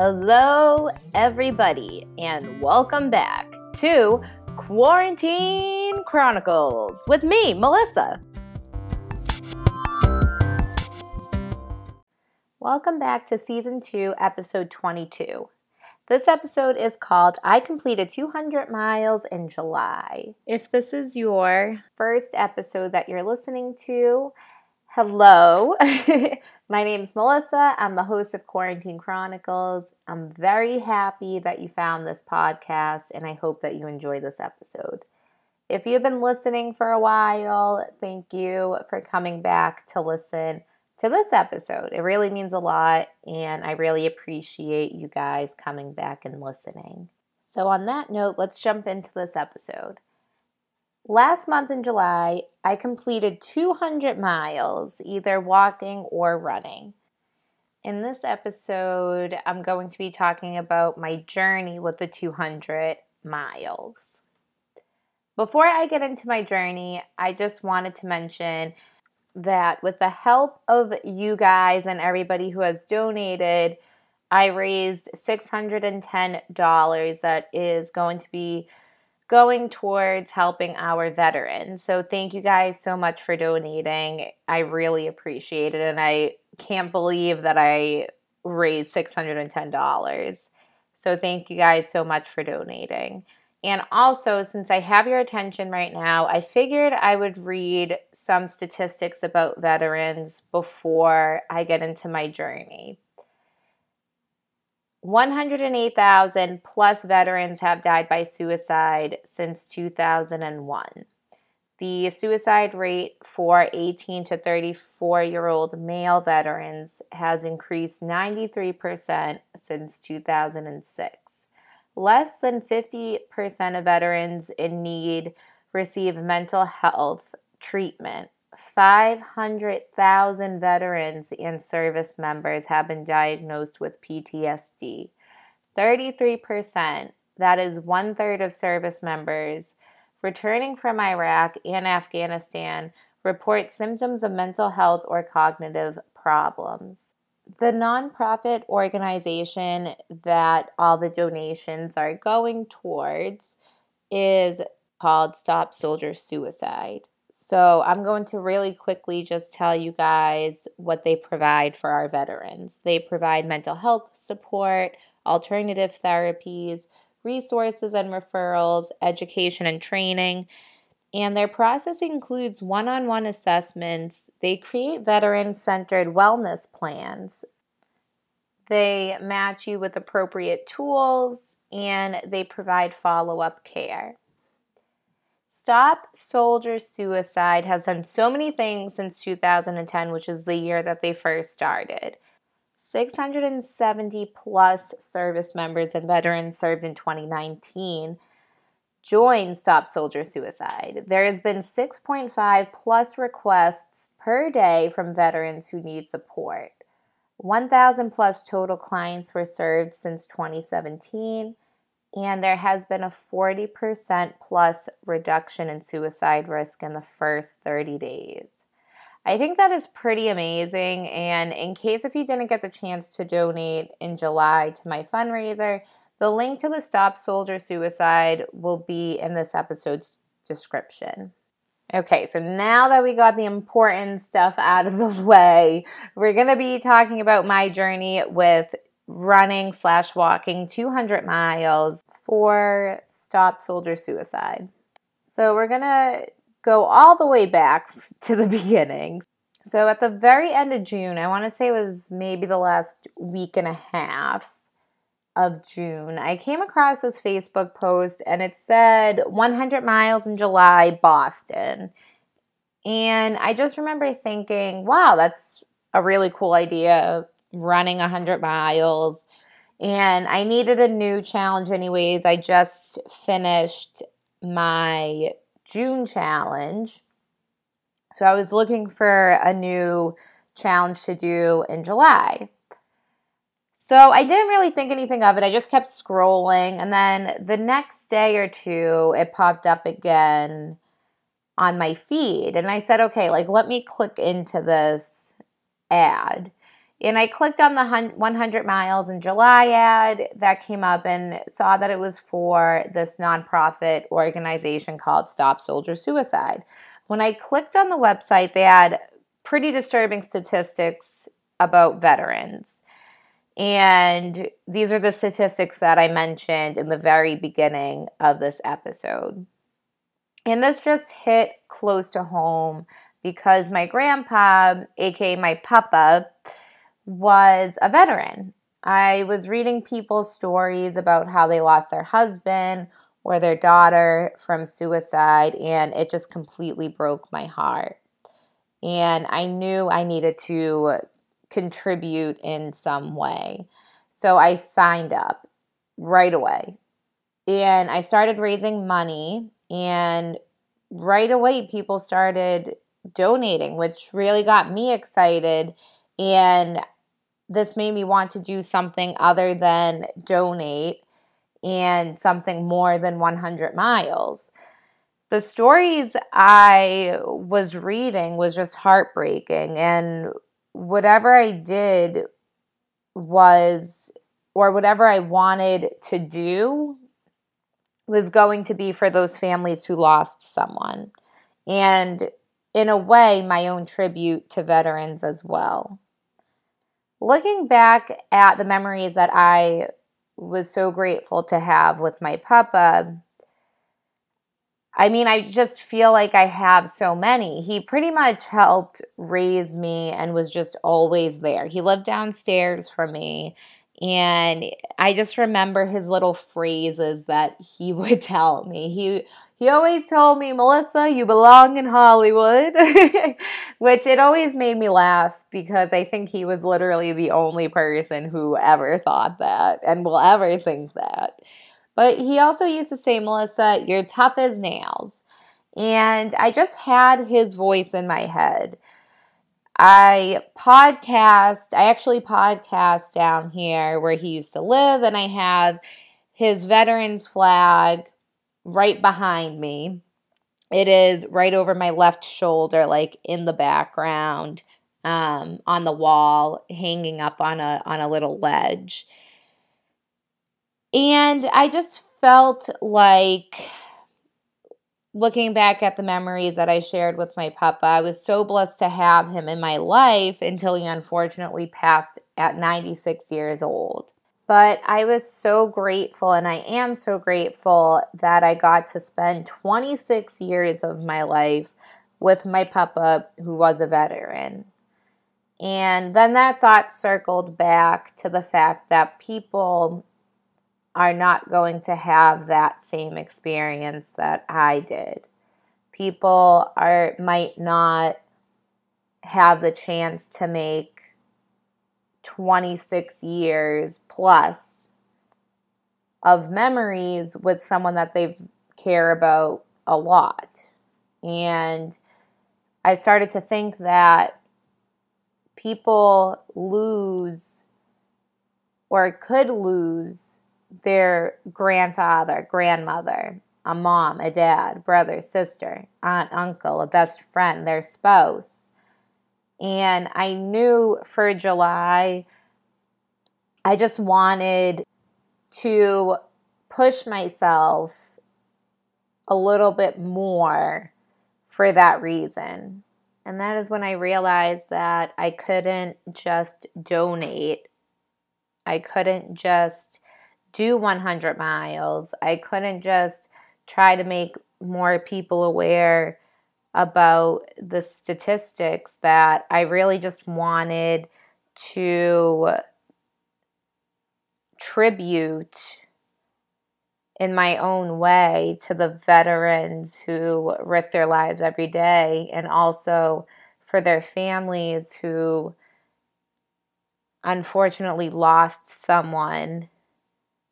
Hello, everybody, and welcome back to Quarantine Chronicles with me, Melissa. Welcome back to Season 2, Episode 22. This episode is called, I Completed 200 Miles in July. If this is your first episode that you're listening to, hello, my name's Melissa. I'm the host of Quarantine Chronicles. I'm very happy that you found this podcast, and I hope that you enjoy this episode. If you've been listening for a while, thank you for coming back to listen to this episode. It really means a lot, and I really appreciate you guys coming back and listening. So on that note, let's jump into this episode. Last month in July, I completed 200 miles, either walking or running. In this episode, I'm going to be talking about my journey with the 200 miles. Before I get into my journey, I just wanted to mention that with the help of you guys and everybody who has donated, I raised $610 that is going to be going towards helping our veterans. So thank you guys so much for donating. I really appreciate it, and I can't believe that I raised $610. So thank you guys so much for donating. And also, since I have your attention right now, I figured I would read some statistics about veterans before I get into my journey. 108,000 plus veterans have died by suicide since 2001. The suicide rate for 18 to 34-year-old male veterans has increased 93% since 2006. Less than 50% of veterans in need receive mental health treatment. 500,000 veterans and service members have been diagnosed with PTSD. 33%, that is one-third of service members, returning from Iraq and Afghanistan, report symptoms of mental health or cognitive problems. The nonprofit organization that all the donations are going towards is called Stop Soldier Suicide. So I'm going to really quickly just tell you guys what they provide for our veterans. They provide mental health support, alternative therapies, resources and referrals, education and training, and their process includes one-on-one assessments. They create veteran-centered wellness plans. They match you with appropriate tools, and they provide follow-up care. Stop Soldier Suicide has done so many things since 2010, which is the year that they first started. 670 plus service members and veterans served in 2019 joined Stop Soldier Suicide. There has been 6.5 plus requests per day from veterans who need support. 1,000 plus total clients were served since 2017. And there has been a 40% plus reduction in suicide risk in the first 30 days. I think that is pretty amazing. And in case if you didn't get the chance to donate in July to my fundraiser, the link to the Stop Soldier Suicide will be in this episode's description. Okay, so now that we got the important stuff out of the way, we're going to be talking about my journey with running/walking 200 miles for Stop Soldier Suicide. So we're gonna go all the way back to the beginning. So at the very end of June, I want to say it was maybe the last week and a half of June, I came across this Facebook post and it said 100 miles in July, Boston. And I just remember thinking, wow, that's a really cool idea, running 100 miles, and I needed a new challenge anyways. I just finished my June challenge, so I was looking for a new challenge to do in July. So I didn't really think anything of it. I just kept scrolling, and then the next day or two, it popped up again on my feed, and I said, okay, let me click into this ad. And I clicked on the 100 Miles in July ad that came up and saw that it was for this nonprofit organization called Stop Soldier Suicide. When I clicked on the website, they had pretty disturbing statistics about veterans. And these are the statistics that I mentioned in the very beginning of this episode. And this just hit close to home because my grandpa, aka my papa, was a veteran. I was reading people's stories about how they lost their husband or their daughter from suicide, and it just completely broke my heart. And I knew I needed to contribute in some way. So I signed up right away. And I started raising money, and right away people started donating, which really got me excited. And this made me want to do something other than donate and something more than 100 miles. The stories I was reading was just heartbreaking, and whatever I did was, or whatever I wanted to do was going to be for those families who lost someone. And in a way, my own tribute to veterans as well. Looking back at the memories that I was so grateful to have with my papa, I mean, I just feel like I have so many. He pretty much helped raise me and was just always there. He lived downstairs from me, and I just remember his little phrases that he would tell me. He always told me, "Melissa, you belong in Hollywood," which it always made me laugh because I think he was literally the only person who ever thought that and will ever think that. But he also used to say, "Melissa, you're tough as nails." And I just had his voice in my head. I actually podcast down here where he used to live, and I have his veterans flag right behind me. It is right over my left shoulder, like in the background, on the wall, hanging up on a little ledge. And I just felt like, looking back at the memories that I shared with my papa, I was so blessed to have him in my life until he unfortunately passed at 96 years old. But I was so grateful, and I am so grateful, that I got to spend 26 years of my life with my papa, who was a veteran. And then that thought circled back to the fact that people are not going to have that same experience that I did. People might not have the chance to make 26 years plus of memories with someone that they care about a lot. And I started to think that people lose or could lose their grandfather, grandmother, a mom, a dad, brother, sister, aunt, uncle, a best friend, their spouse. And I knew for July, I just wanted to push myself a little bit more for that reason. And that is when I realized that I couldn't just donate. I couldn't just do 100 miles. I couldn't just try to make more people aware about the statistics, that I really just wanted to tribute in my own way to the veterans who risk their lives every day, and also for their families who unfortunately lost someone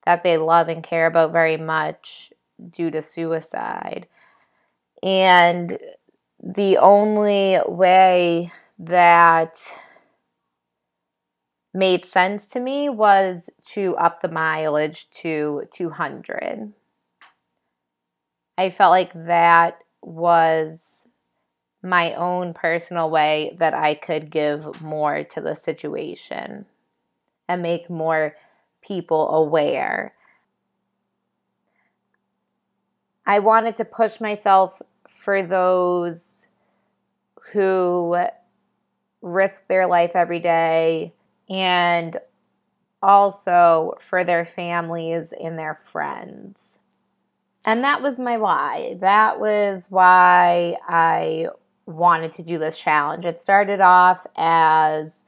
that they love and care about very much due to suicide. And the only way that made sense to me was to up the mileage to 200. I felt like that was my own personal way that I could give more to the situation and make more people aware. I wanted to push myself for those who risk their life every day, and also for their families and their friends. And that was my why. That was why I wanted to do this challenge. It started off as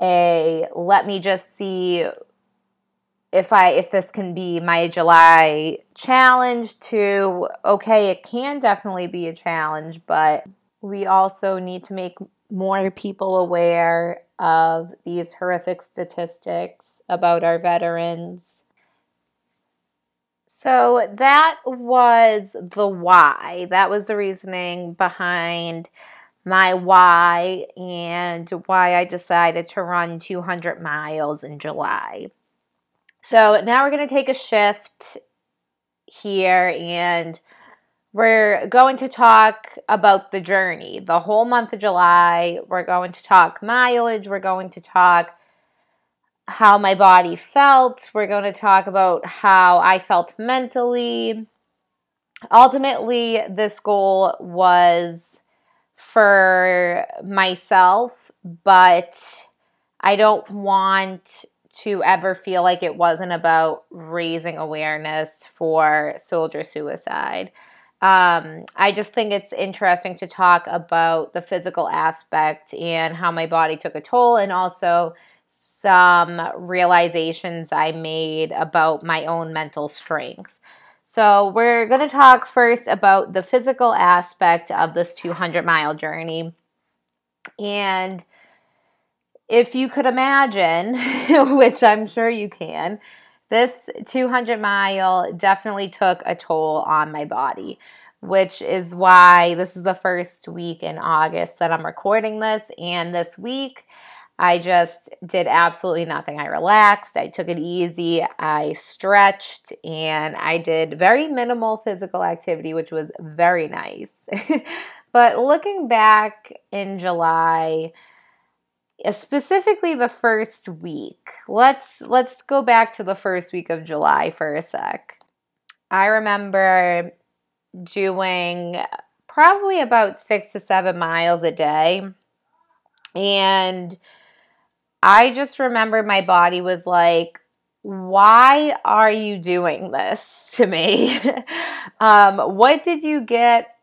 a let me just see if this can be my July challenge, to okay, it can definitely be a challenge, but we also need to make more people aware of these horrific statistics about our veterans. So that was the why. That was the reasoning behind my why and why I decided to run 200 miles in July. So now we're going to take a shift here, and we're going to talk about the journey. The whole month of July, we're going to talk mileage. We're going to talk how my body felt. We're going to talk about how I felt mentally. Ultimately, this goal was for myself, but I don't want to ever feel like it wasn't about raising awareness for soldier suicide. I just think it's interesting to talk about the physical aspect and how my body took a toll, and also some realizations I made about my own mental strength. So we're going to talk first about the physical aspect of this 200-mile journey. And if you could imagine, which I'm sure you can, this 200-mile definitely took a toll on my body, which is why this is the first week in August that I'm recording this. And this week, I just did absolutely nothing. I relaxed, I took it easy, I stretched, and I did very minimal physical activity, which was very nice. But looking back in July, specifically the first week. Let's go back to the first week of July for a sec. I remember doing probably about 6 to 7 miles a day. And I just remember my body was like, why are you doing this to me? What did you get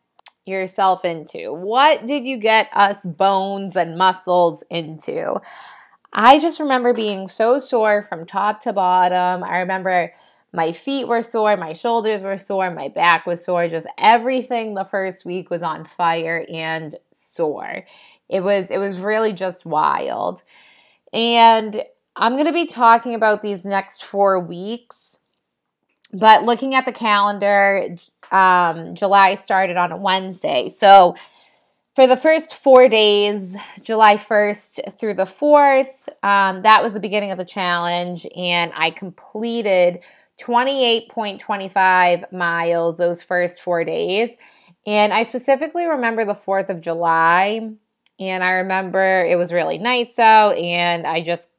yourself into? What did you get us bones and muscles into? I just remember being so sore from top to bottom. I remember my feet were sore, my shoulders were sore, my back was sore. Just everything the first week was on fire and sore. It was really just wild. And I'm going to be talking about these next 4 weeks. But looking at the calendar, July started on a Wednesday. So for the first 4 days, July 1st through the 4th, that was the beginning of the challenge. And I completed 28.25 miles those first 4 days. And I specifically remember the 4th of July. And I remember it was really nice out, and I just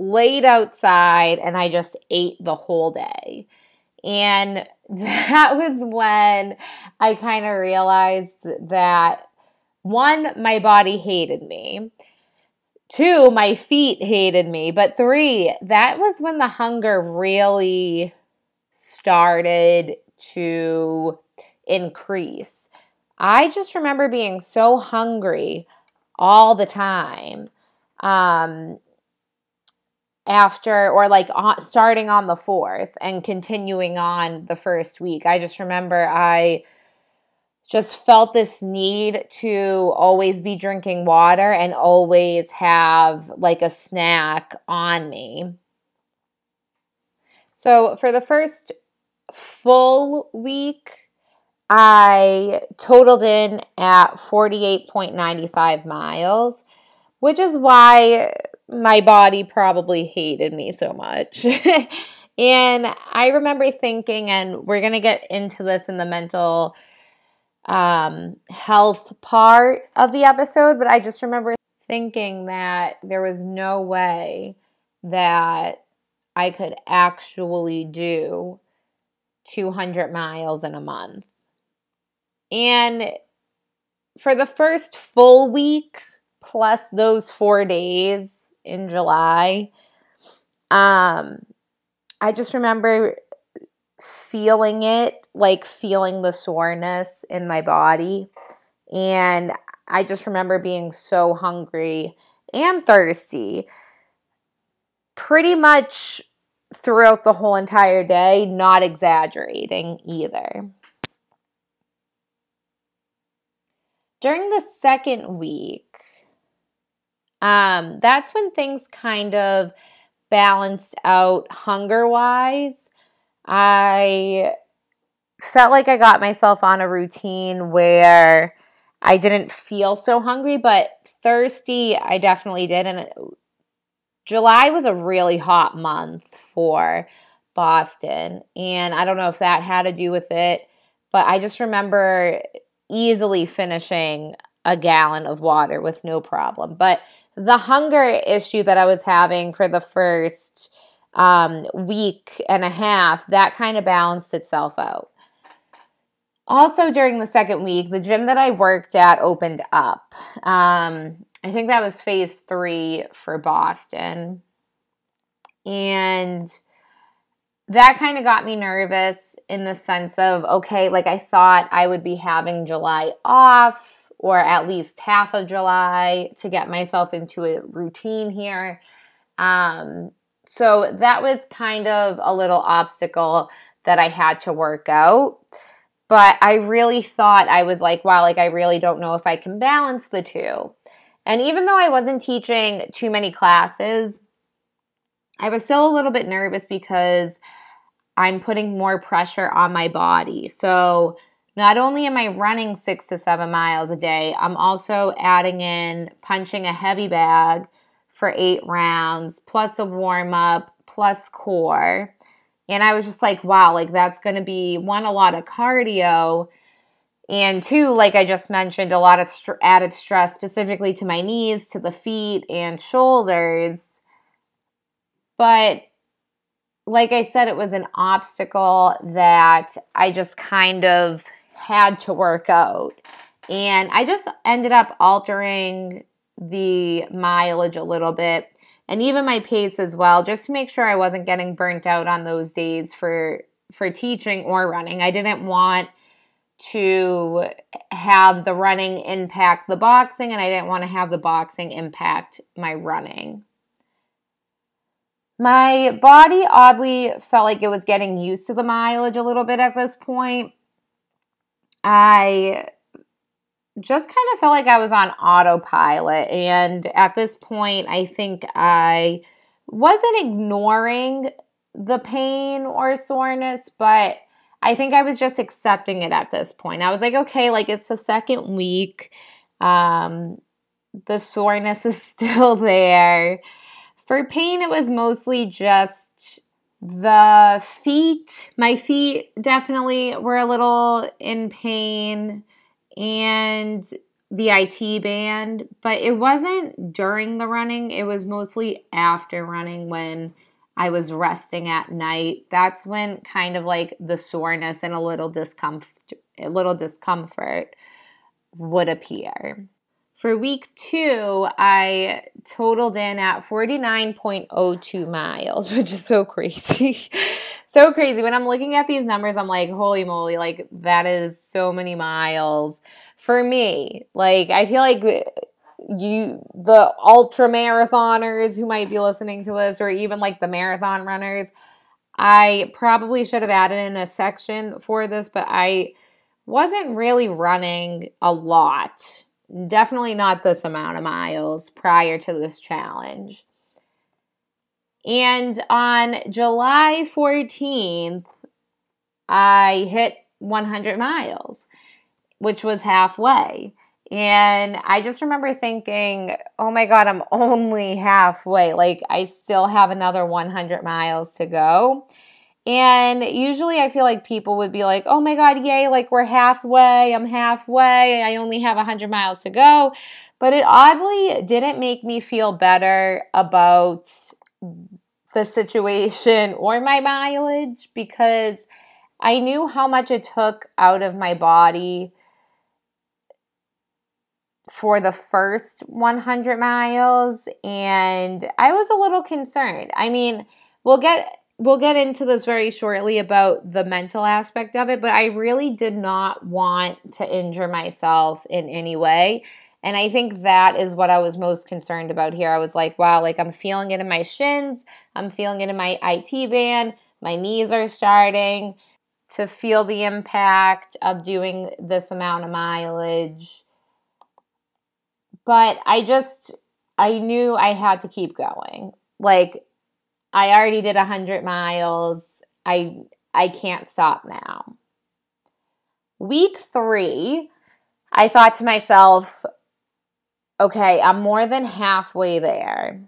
laid outside and I just ate the whole day. And that was when I kind of realized that, one, my body hated me. Two, my feet hated me. But three, that was when the hunger really started to increase. I just remember being so hungry all the time. Starting on the 4th and continuing on the first week. I just remember I just felt this need to always be drinking water and always have like a snack on me. So for the first full week, I totaled in at 48.95 miles, which is why my body probably hated me so much. And I remember thinking, and we're going to get into this in the mental health part of the episode, but I just remember thinking that there was no way that I could actually do 200 miles in a month. And for the first full week, plus those 4 days in July, I just remember feeling it, like feeling the soreness in my body. And I just remember being so hungry and thirsty pretty much throughout the whole entire day, not exaggerating either. During the second week, that's when things kind of balanced out hunger-wise. I felt like I got myself on a routine where I didn't feel so hungry, but thirsty I definitely did. And July was a really hot month for Boston, and I don't know if that had to do with it, but I just remember easily finishing a gallon of water with no problem. But the hunger issue that I was having for the first week and a half, that kind of balanced itself out. Also during the second week, the gym that I worked at opened up. I think that was phase 3 for Boston. And that kind of got me nervous in the sense of, okay, like I thought I would be having July off, or at least half of July, to get myself into a routine here. So that was kind of a little obstacle that I had to work out. But I really thought, I was like, wow, like I really don't know if I can balance the two. And even though I wasn't teaching too many classes, I was still a little bit nervous because I'm putting more pressure on my body. So not only am I running 6 to 7 miles a day, I'm also adding in punching a heavy bag for 8 rounds, plus a warm-up, plus core. And I was just like, wow, like that's going to be, one, a lot of cardio, and two, like I just mentioned, a lot of added stress specifically to my knees, to the feet, and shoulders. But like I said, it was an obstacle that I just kind of had to work out. And I just ended up altering the mileage a little bit, and even my pace as well, just to make sure I wasn't getting burnt out on those days for teaching or running. I didn't want to have the running impact the boxing, and I didn't want to have the boxing impact my running. My body oddly felt like it was getting used to the mileage a little bit at this point. I just kind of felt like I was on autopilot. And at this point, I think I wasn't ignoring the pain or soreness, but I think I was just accepting it at this point. I was like, okay, like it's the second week. The soreness is still there. For pain, it was mostly just the feet. My feet definitely were a little in pain, and the IT band, but it wasn't during the running. It was mostly after running, when I was resting at night. That's when kind of like the soreness and a little discomfort would appear. For week 2, I totaled in at 49.02 miles, which is so crazy. So crazy. When I'm looking at these numbers, I'm like, holy moly, like that is so many miles for me. Like I feel like the ultra marathoners who might be listening to this, or even like the marathon runners, I probably should have added in a section for this, but I wasn't really running a lot. Definitely not this amount of miles prior to this challenge. And on July 14th, I hit 100 miles, which was halfway. And I just remember thinking, oh my God, I'm only halfway. Like I still have another 100 miles to go. And usually I feel like people would be like, oh my God, yay, like we're halfway, I'm halfway, I only have 100 miles to go. But it oddly didn't make me feel better about the situation or my mileage, because I knew how much it took out of my body for the first 100 miles, and I was a little concerned. I mean, we'll get into this very shortly about the mental aspect of it, but I really did not want to injure myself in any way. And I think that is what I was most concerned about here. I was like, wow, like I'm feeling it in my shins. I'm feeling it in my IT band. My knees are starting to feel the impact of doing this amount of mileage. But I knew I had to keep going. Like, I already did 100 miles. I can't stop now. Week 3, I thought to myself, okay, I'm more than halfway there.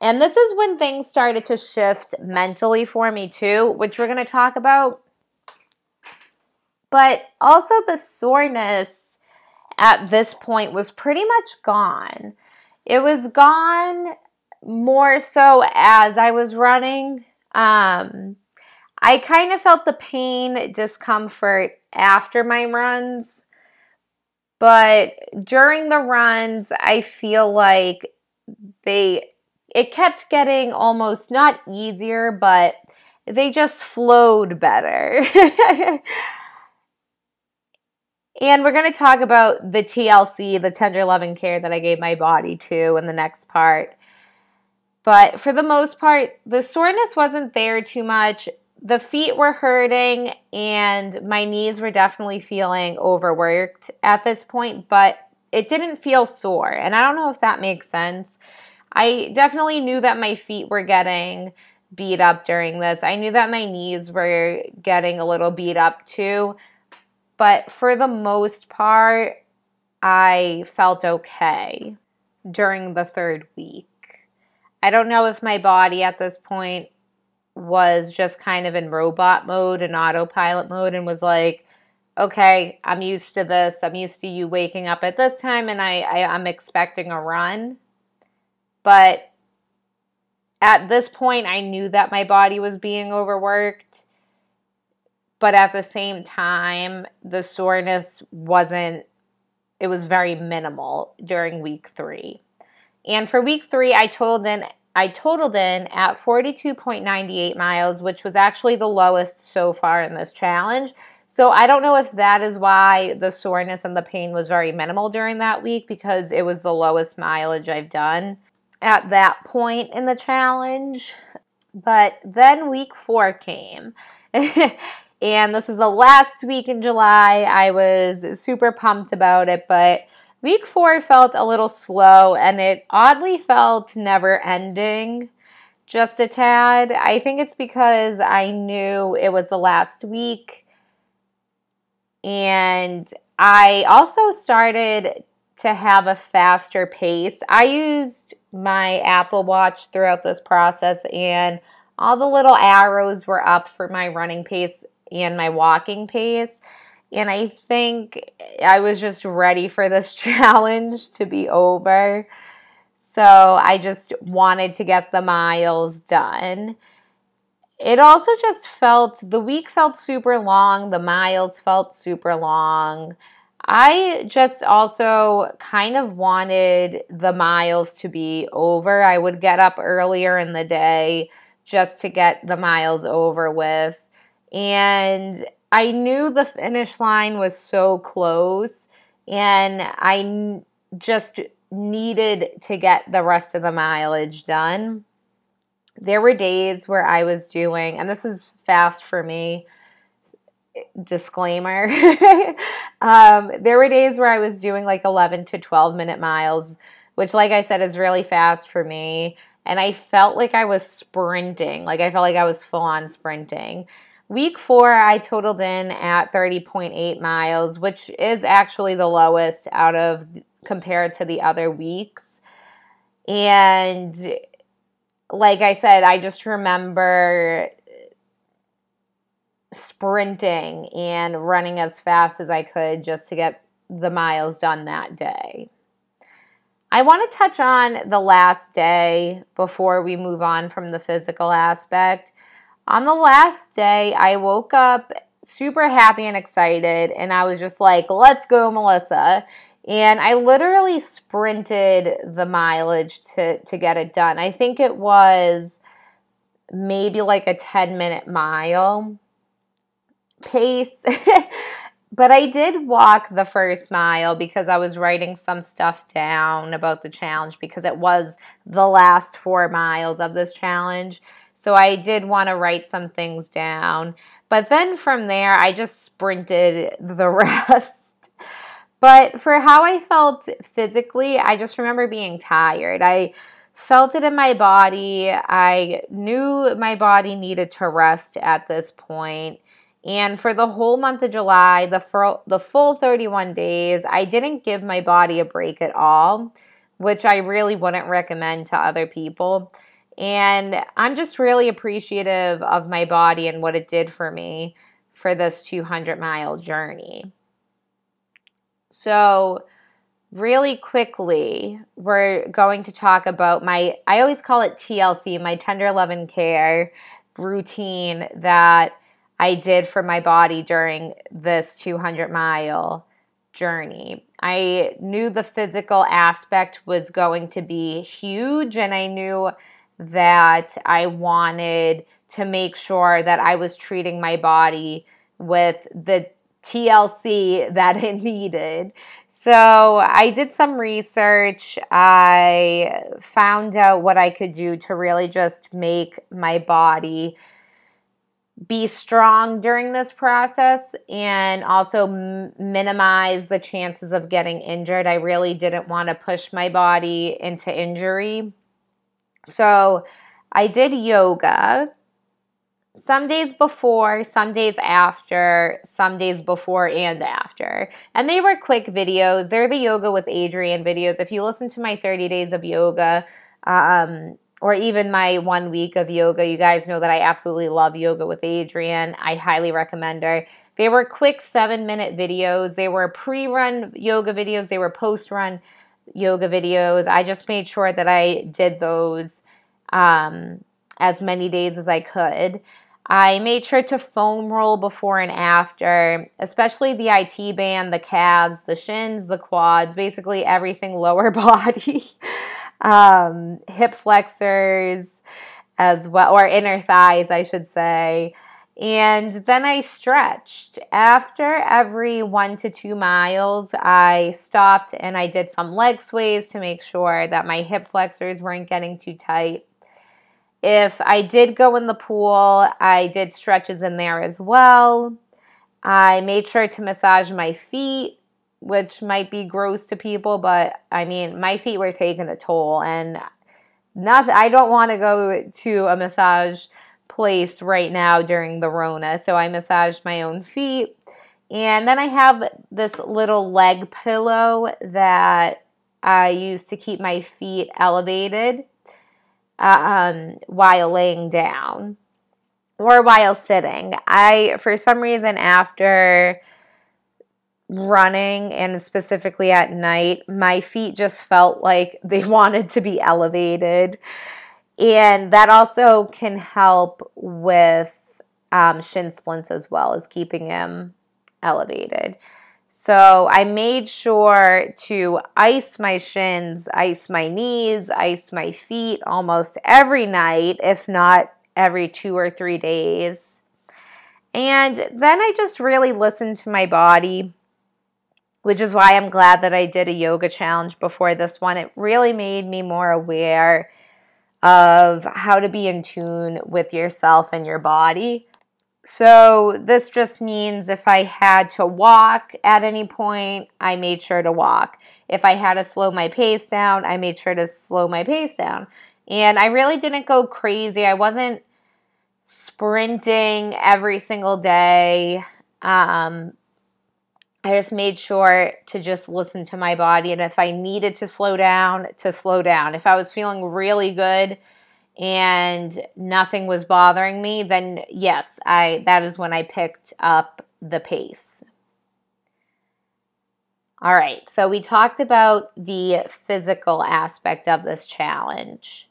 And this is when things started to shift mentally for me too, which we're going to talk about. But also the soreness at this point was pretty much gone. It was gone more so as I was running. I kind of felt the pain, discomfort after my runs. But during the runs, I feel like it kept getting almost not easier, but they just flowed better. And we're going to talk about the TLC, the tender love and care that I gave my body to in the next part. But for the most part, the soreness wasn't there too much. The feet were hurting and my knees were definitely feeling overworked at this point, but it didn't feel sore. And I don't know if that makes sense. I definitely knew that my feet were getting beat up during this. I knew that my knees were getting a little beat up too. But for the most part, I felt okay during the 3rd week. I don't know if my body at this point was just kind of in robot mode and autopilot mode and was like, okay, I'm used to this. I'm used to you waking up at this time and I'm expecting a run. But at this point, I knew that my body was being overworked. But at the same time, the soreness wasn't, it was very minimal during week 3. And for week 3, I totaled in at 42.98 miles, which was actually the lowest so far in this challenge. So I don't know if that is why the soreness and the pain was very minimal during that week, because it was the lowest mileage I've done at that point in the challenge. But then week 4 came. And this was the last week in July. I was super pumped about it, but week 4 felt a little slow, and it oddly felt never-ending, just a tad. I think it's because I knew it was the last week, and I also started to have a faster pace. I used my Apple Watch throughout this process, and all the little arrows were up for my running pace and my walking pace. And I think I was just ready for this challenge to be over. So I just wanted to get the miles done. It also just felt, the week felt super long. The miles felt super long. I just also kind of wanted the miles to be over. I would get up earlier in the day just to get the miles over with. And I knew the finish line was so close, and I just needed to get the rest of the mileage done. There were days where I was doing, and this is fast for me, disclaimer, there were days where I was doing like 11 to 12-minute miles, which like I said is really fast for me, and I felt like I was sprinting. Like I felt like I was full-on sprinting. Week 4, I totaled in at 30.8 miles, which is actually the lowest out of compared to the other weeks. And like I said, I just remember sprinting and running as fast as I could just to get the miles done that day. I want to touch on the last day before we move on from the physical aspect. On the last day, I woke up super happy and excited, and I was just like, let's go, Melissa. And I literally sprinted the mileage to get it done. I think it was maybe like a 10-minute mile pace. But I did walk the first mile because I was writing some stuff down about the challenge because it was the last 4 miles of this challenge. So I did want to write some things down. But then from there, I just sprinted the rest. But for how I felt physically, I just remember being tired. I felt it in my body. I knew my body needed to rest at this point. And for the whole month of July, the full 31 days, I didn't give my body a break at all, which I really wouldn't recommend to other people. And I'm just really appreciative of my body and what it did for me for this 200-mile journey. So really quickly, we're going to talk about my, I always call it TLC, my Tender Love and Care routine that I did for my body during this 200-mile journey. I knew the physical aspect was going to be huge, and I knew that I wanted to make sure that I was treating my body with the TLC that it needed. So I did some research. I found out what I could do to really just make my body be strong during this process and also minimize the chances of getting injured. I really didn't want to push my body into injury. So I did yoga some days before, some days after, some days before and after. And they were quick videos. They're the Yoga with Adriene videos. If you listen to my 30 days of yoga, or even my 1 week of yoga. You guys know that I absolutely love Yoga with Adriene. I highly recommend her. They were quick 7-minute videos. They were pre-run yoga videos. They were post-run yoga videos. I just made sure that I did those as many days as I could. I made sure to foam roll before and after, especially the IT band, the calves, the shins, the quads, basically everything lower body. Hip flexors as well, or inner thighs, I should say. And then I stretched. After every 1 to 2 miles, I stopped and I did some leg sways to make sure that my hip flexors weren't getting too tight. If I did go in the pool, I did stretches in there as well. I made sure to massage my feet, which might be gross to people, but I mean, my feet were taking a toll, and nothing. I don't want to go to a massage place right now during the Rona, so I massaged my own feet. And then I have this little leg pillow that I use to keep my feet elevated while laying down or while sitting. I, for some reason, after running and specifically at night, my feet just felt like they wanted to be elevated. And that also can help with shin splints as well as keeping them elevated. So I made sure to ice my shins, ice my knees, ice my feet almost every night, if not every 2 or 3 days. And then I just really listened to my body, which is why I'm glad that I did a yoga challenge before this one. It really made me more aware of how to be in tune with yourself and your body. So this just means if I had to walk at any point, I made sure to walk. If I had to slow my pace down, I made sure to slow my pace down. And I really didn't go crazy. I wasn't sprinting every single day. I just made sure to just listen to my body, and if I needed to slow down, to slow down. If I was feeling really good and nothing was bothering me, then yes, that is when I picked up the pace. All right, so we talked about the physical aspect of this challenge.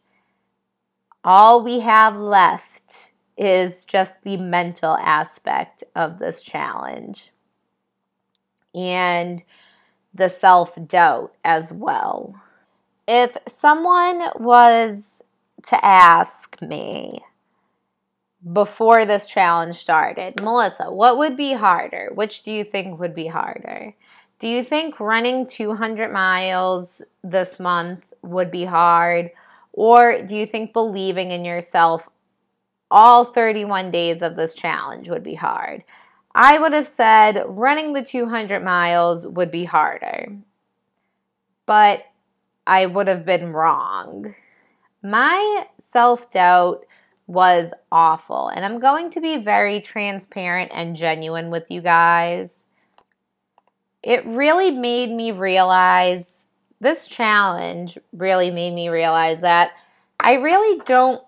All we have left is just the mental aspect of this challenge and the self-doubt as well. If someone was to ask me before this challenge started, Melissa, what would be harder? Which do you think would be harder? Do you think running 200 miles this month would be hard? Or do you think believing in yourself all 31 days of this challenge would be hard? I would have said running the 200 miles would be harder, but I would have been wrong. My self-doubt was awful, and I'm going to be very transparent and genuine with you guys. It really made me realize, this challenge really made me realize that I really don't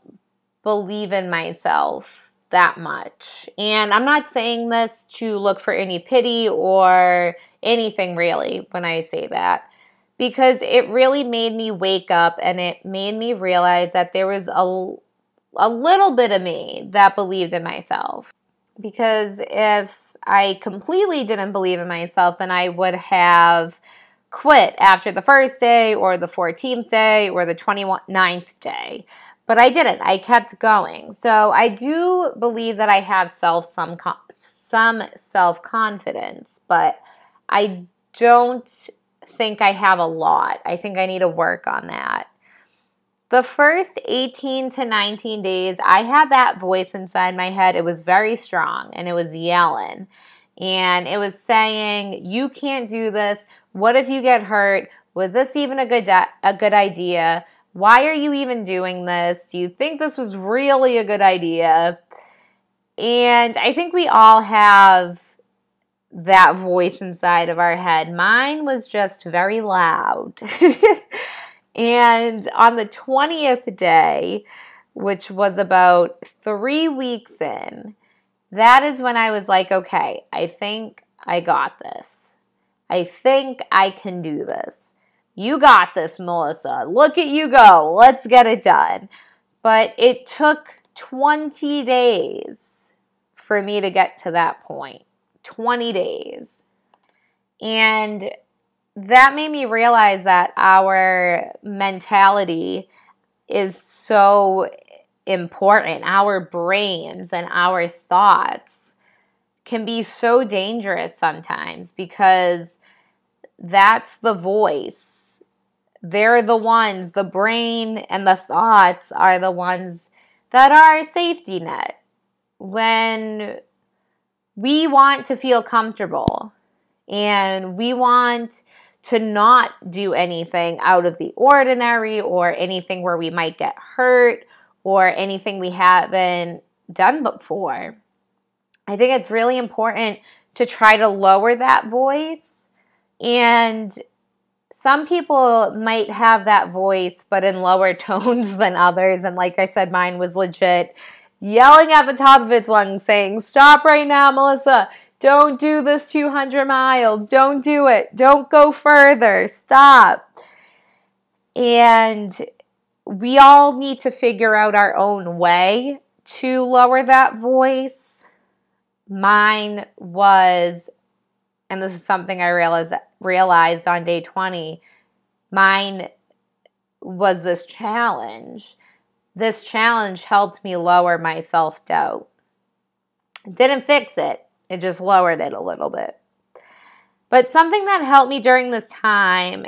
believe in myself that much. And I'm not saying this to look for any pity or anything really when I say that, because it really made me wake up and it made me realize that there was a little bit of me that believed in myself. Because if I completely didn't believe in myself, then I would have quit after the first day or the 14th day or the 29th day. But I didn't. I kept going. So I do believe that I have some self-confidence, but I don't think I have a lot. I think I need to work on that. The first 18 to 19 days, I had that voice inside my head. It was very strong, and it was yelling. And it was saying, you can't do this. What if you get hurt? Was this even a good idea? Why are you even doing this? Do you think this was really a good idea? And I think we all have that voice inside of our head. Mine was just very loud. And on the 20th day, which was about 3 weeks in, that is when I was like, okay, I think I got this. I think I can do this. You got this, Melissa. Look at you go. Let's get it done. But it took 20 days for me to get to that point. 20 days. And that made me realize that our mentality is so important. Our brains and our thoughts can be so dangerous sometimes, because that's the voice. They're the ones, the brain and the thoughts are the ones that are our safety net. When we want to feel comfortable and we want to not do anything out of the ordinary or anything where we might get hurt or anything we haven't done before, I think it's really important to try to lower that voice. And some people might have that voice but in lower tones than others. And like I said, mine was legit yelling at the top of its lungs saying, stop right now, Melissa. Don't do this 200 miles. Don't do it. Don't go further. Stop. And we all need to figure out our own way to lower that voice. Mine was, and this is something I realized on day 20, mine was this challenge. This challenge helped me lower my self-doubt. Didn't fix it. It just lowered it a little bit. But something that helped me during this time,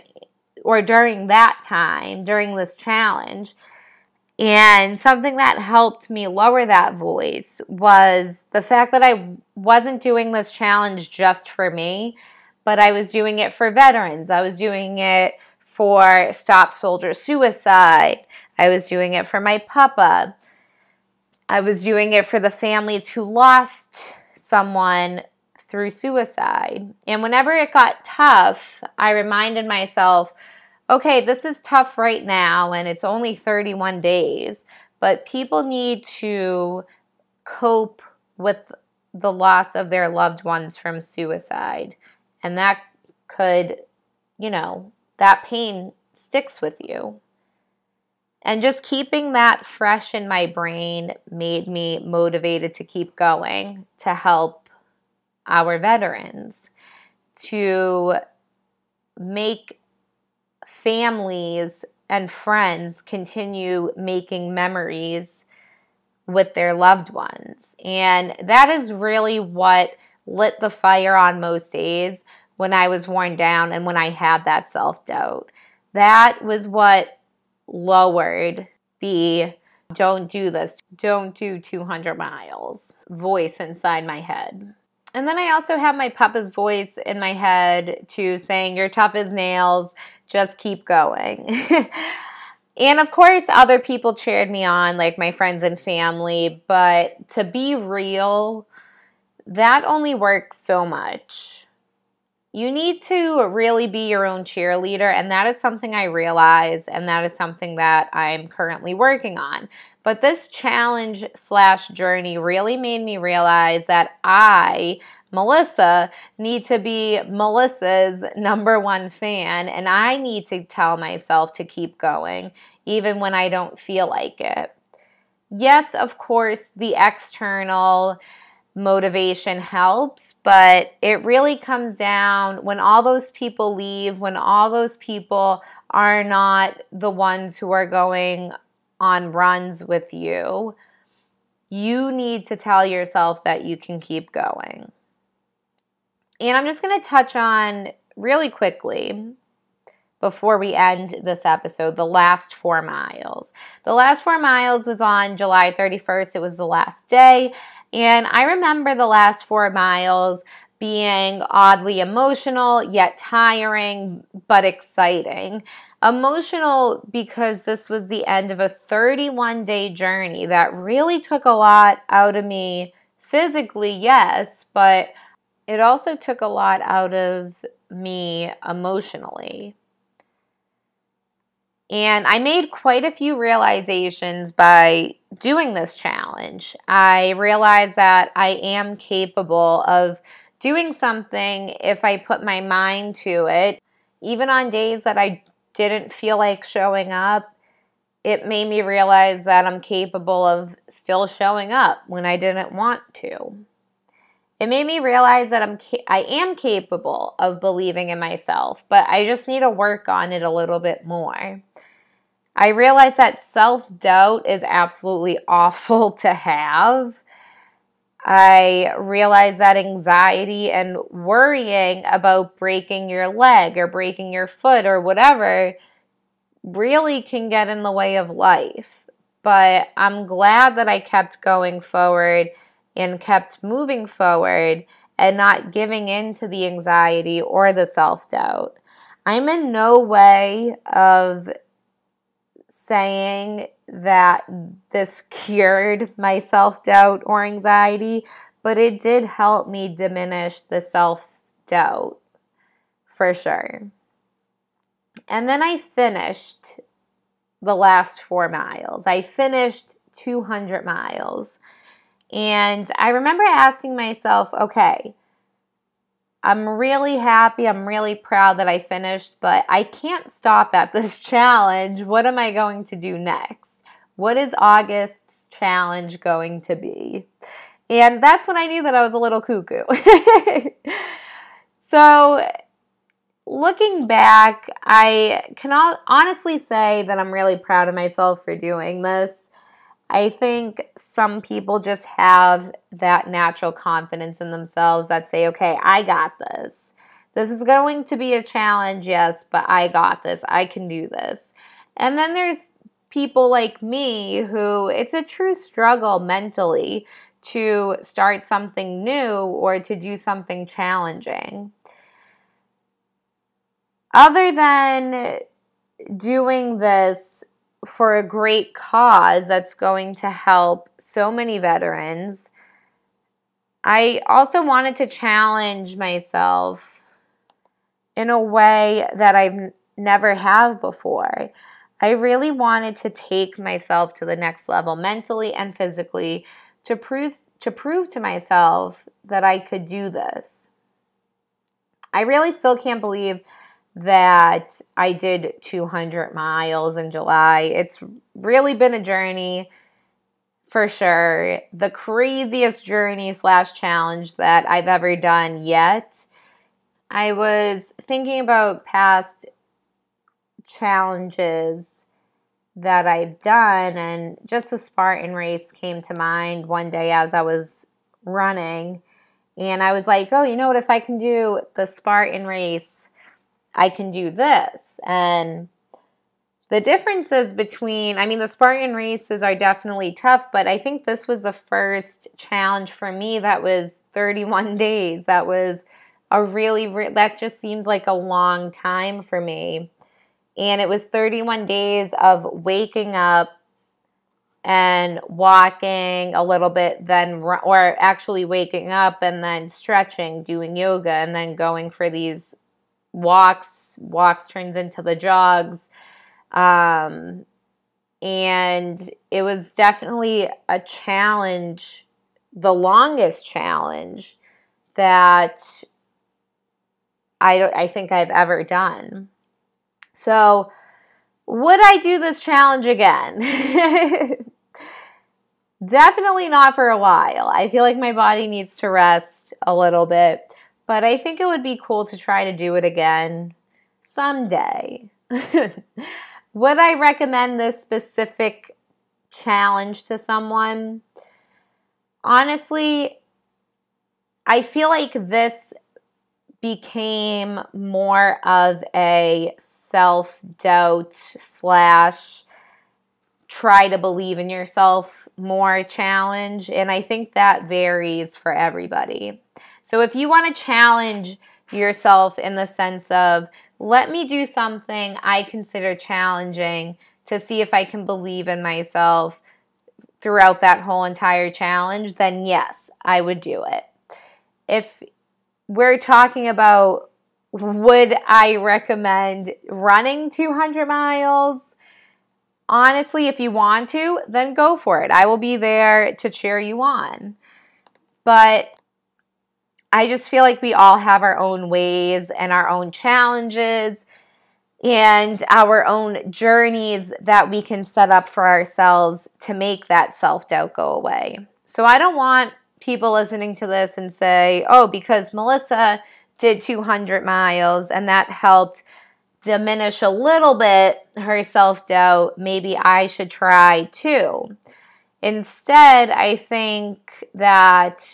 or during that time, during this challenge, and something that helped me lower that voice was the fact that I wasn't doing this challenge just for me, but I was doing it for veterans. I was doing it for Stop Soldier Suicide. I was doing it for my papa. I was doing it for the families who lost someone through suicide. And whenever it got tough, I reminded myself, okay, this is tough right now and it's only 31 days, but people need to cope with the loss of their loved ones from suicide. And that could, you know, that pain sticks with you. And just keeping that fresh in my brain made me motivated to keep going, to help our veterans, to make families and friends continue making memories with their loved ones. And that is really what lit the fire on most days when I was worn down and when I had that self-doubt. That was what lowered the "don't do this, don't do 200 miles" voice inside my head. And then I also have my papa's voice in my head too, saying, "You're tough as nails, just keep going." And of course, other people cheered me on, like my friends and family, but to be real, that only works so much. You need to really be your own cheerleader, and that is something I realize, and that is something that I'm currently working on. But this challenge / journey really made me realize that I, Melissa, need to be Melissa's #1 fan, and I need to tell myself to keep going, even when I don't feel like it. Yes, of course, the external motivation helps, but it really comes down when all those people leave, when all those people are not the ones who are going on runs with you. You need to tell yourself that you can keep going. And I'm just going to touch on really quickly before we end this episode, the last 4 miles. The last 4 miles was on July 31st. It was the last day. And I remember the last 4 miles being oddly emotional, yet tiring, but exciting. Emotional because this was the end of a 31-day journey that really took a lot out of me physically, yes, but it also took a lot out of me emotionally. And I made quite a few realizations by doing this challenge. I realized that I am capable of doing something if I put my mind to it. Even on days that I didn't feel like showing up, it made me realize that I'm capable of still showing up when I didn't want to. It made me realize that I am capable of believing in myself, but I just need to work on it a little bit more. I realized that self-doubt is absolutely awful to have. I realized that anxiety and worrying about breaking your leg or breaking your foot or whatever really can get in the way of life. But I'm glad that I kept going forward and kept moving forward and not giving in to the anxiety or the self-doubt. I'm in no way of saying that this cured my self-doubt or anxiety, but it did help me diminish the self-doubt for sure. And then I finished the last 4 miles. I finished 200 miles. And I remember asking myself, okay, I'm really happy, I'm really proud that I finished, but I can't stop at this challenge. What am I going to do next? What is August's challenge going to be? And that's when I knew that I was a little cuckoo. So looking back, I can honestly say that I'm really proud of myself for doing this. I think some people just have that natural confidence in themselves that say, okay, I got this. This is going to be a challenge, yes, but I got this. I can do this. And then there's people like me who it's a true struggle mentally to start something new or to do something challenging. Other than doing this for a great cause that's going to help so many veterans, I also wanted to challenge myself in a way that I've never have before. I really wanted to take myself to the next level mentally and physically to prove to myself that I could do this. I really still can't believe that I did 200 miles in July. It's really been a journey for sure. The craziest journey / challenge that I've ever done yet. I was thinking about past challenges that I've done, and just the Spartan Race came to mind one day as I was running, and I was like, oh, you know what, if I can do the Spartan Race, I can do this. And the differences between, I mean, the Spartan races are definitely tough, but I think this was the first challenge for me that was 31 days. That was a really, that just seemed like a long time for me. And it was 31 days of waking up and walking a little bit, then, or actually waking up and then stretching, doing yoga, and then going for these walks turns into the jogs, and it was definitely a challenge, the longest challenge that I think I've ever done. So would I do this challenge again? Definitely not for a while. I feel like my body needs to rest a little bit, but I think it would be cool to try to do it again someday. Would I recommend this specific challenge to someone? Honestly, I feel like this became more of a self-doubt / try to believe in yourself more challenge, and I think that varies for everybody. So if you want to challenge yourself in the sense of, let me do something I consider challenging to see if I can believe in myself throughout that whole entire challenge, then yes, I would do it. If we're talking about, would I recommend running 200 miles? Honestly, if you want to, then go for it. I will be there to cheer you on. But I just feel like we all have our own ways and our own challenges and our own journeys that we can set up for ourselves to make that self-doubt go away. So I don't want people listening to this and say, oh, because Melissa did 200 miles and that helped diminish a little bit her self-doubt, maybe I should try too. Instead, I think that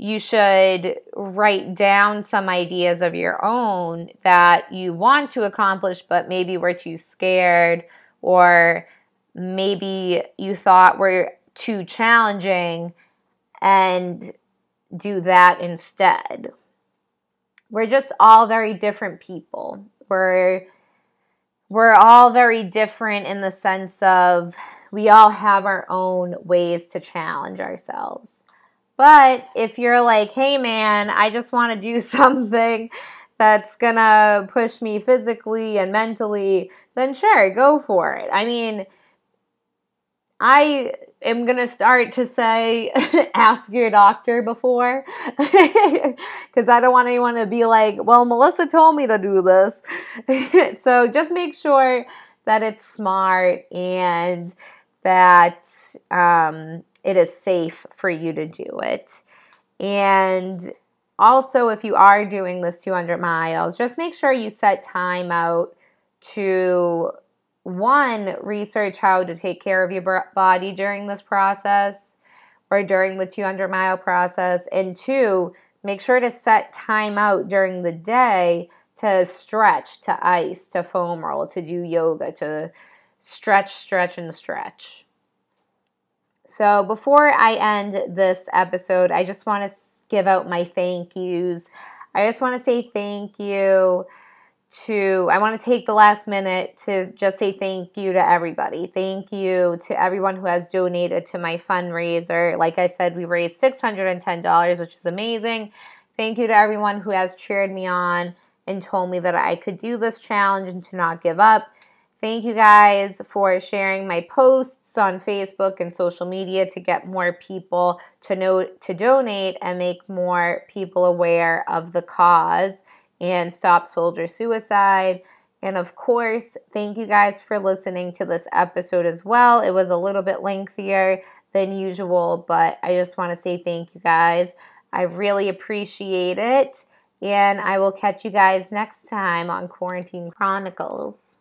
you should write down some ideas of your own that you want to accomplish, but maybe were too scared, or maybe you thought were too challenging, and do that instead. We're just all very different people. We're all very different in the sense of we all have our own ways to challenge ourselves. But if you're like, hey man, I just want to do something that's going to push me physically and mentally, then sure, go for it. I mean, I am going to start to say, ask your doctor before, because I don't want anyone to be like, well, Melissa told me to do this. So just make sure that it's smart and that it is safe for you to do it. And also, if you are doing this 200 miles, just make sure you set time out to, one, research how to take care of your body during this process or during the 200 mile process. And two, make sure to set time out during the day to stretch, to ice, to foam roll, to do yoga, to stretch. So before I end this episode, I just want to give out my thank yous. I just want to say thank you to, I want to take the last minute to just say thank you to everybody. Thank you to everyone who has donated to my fundraiser. Like I said, we raised $610, which is amazing. Thank you to everyone who has cheered me on and told me that I could do this challenge and to not give up. Thank you guys for sharing my posts on Facebook and social media to get more people to know to donate and make more people aware of the cause and Stop Soldier Suicide. And of course, thank you guys for listening to this episode as well. It was a little bit lengthier than usual, but I just want to say thank you guys. I really appreciate it. And I will catch you guys next time on Quarantine Chronicles.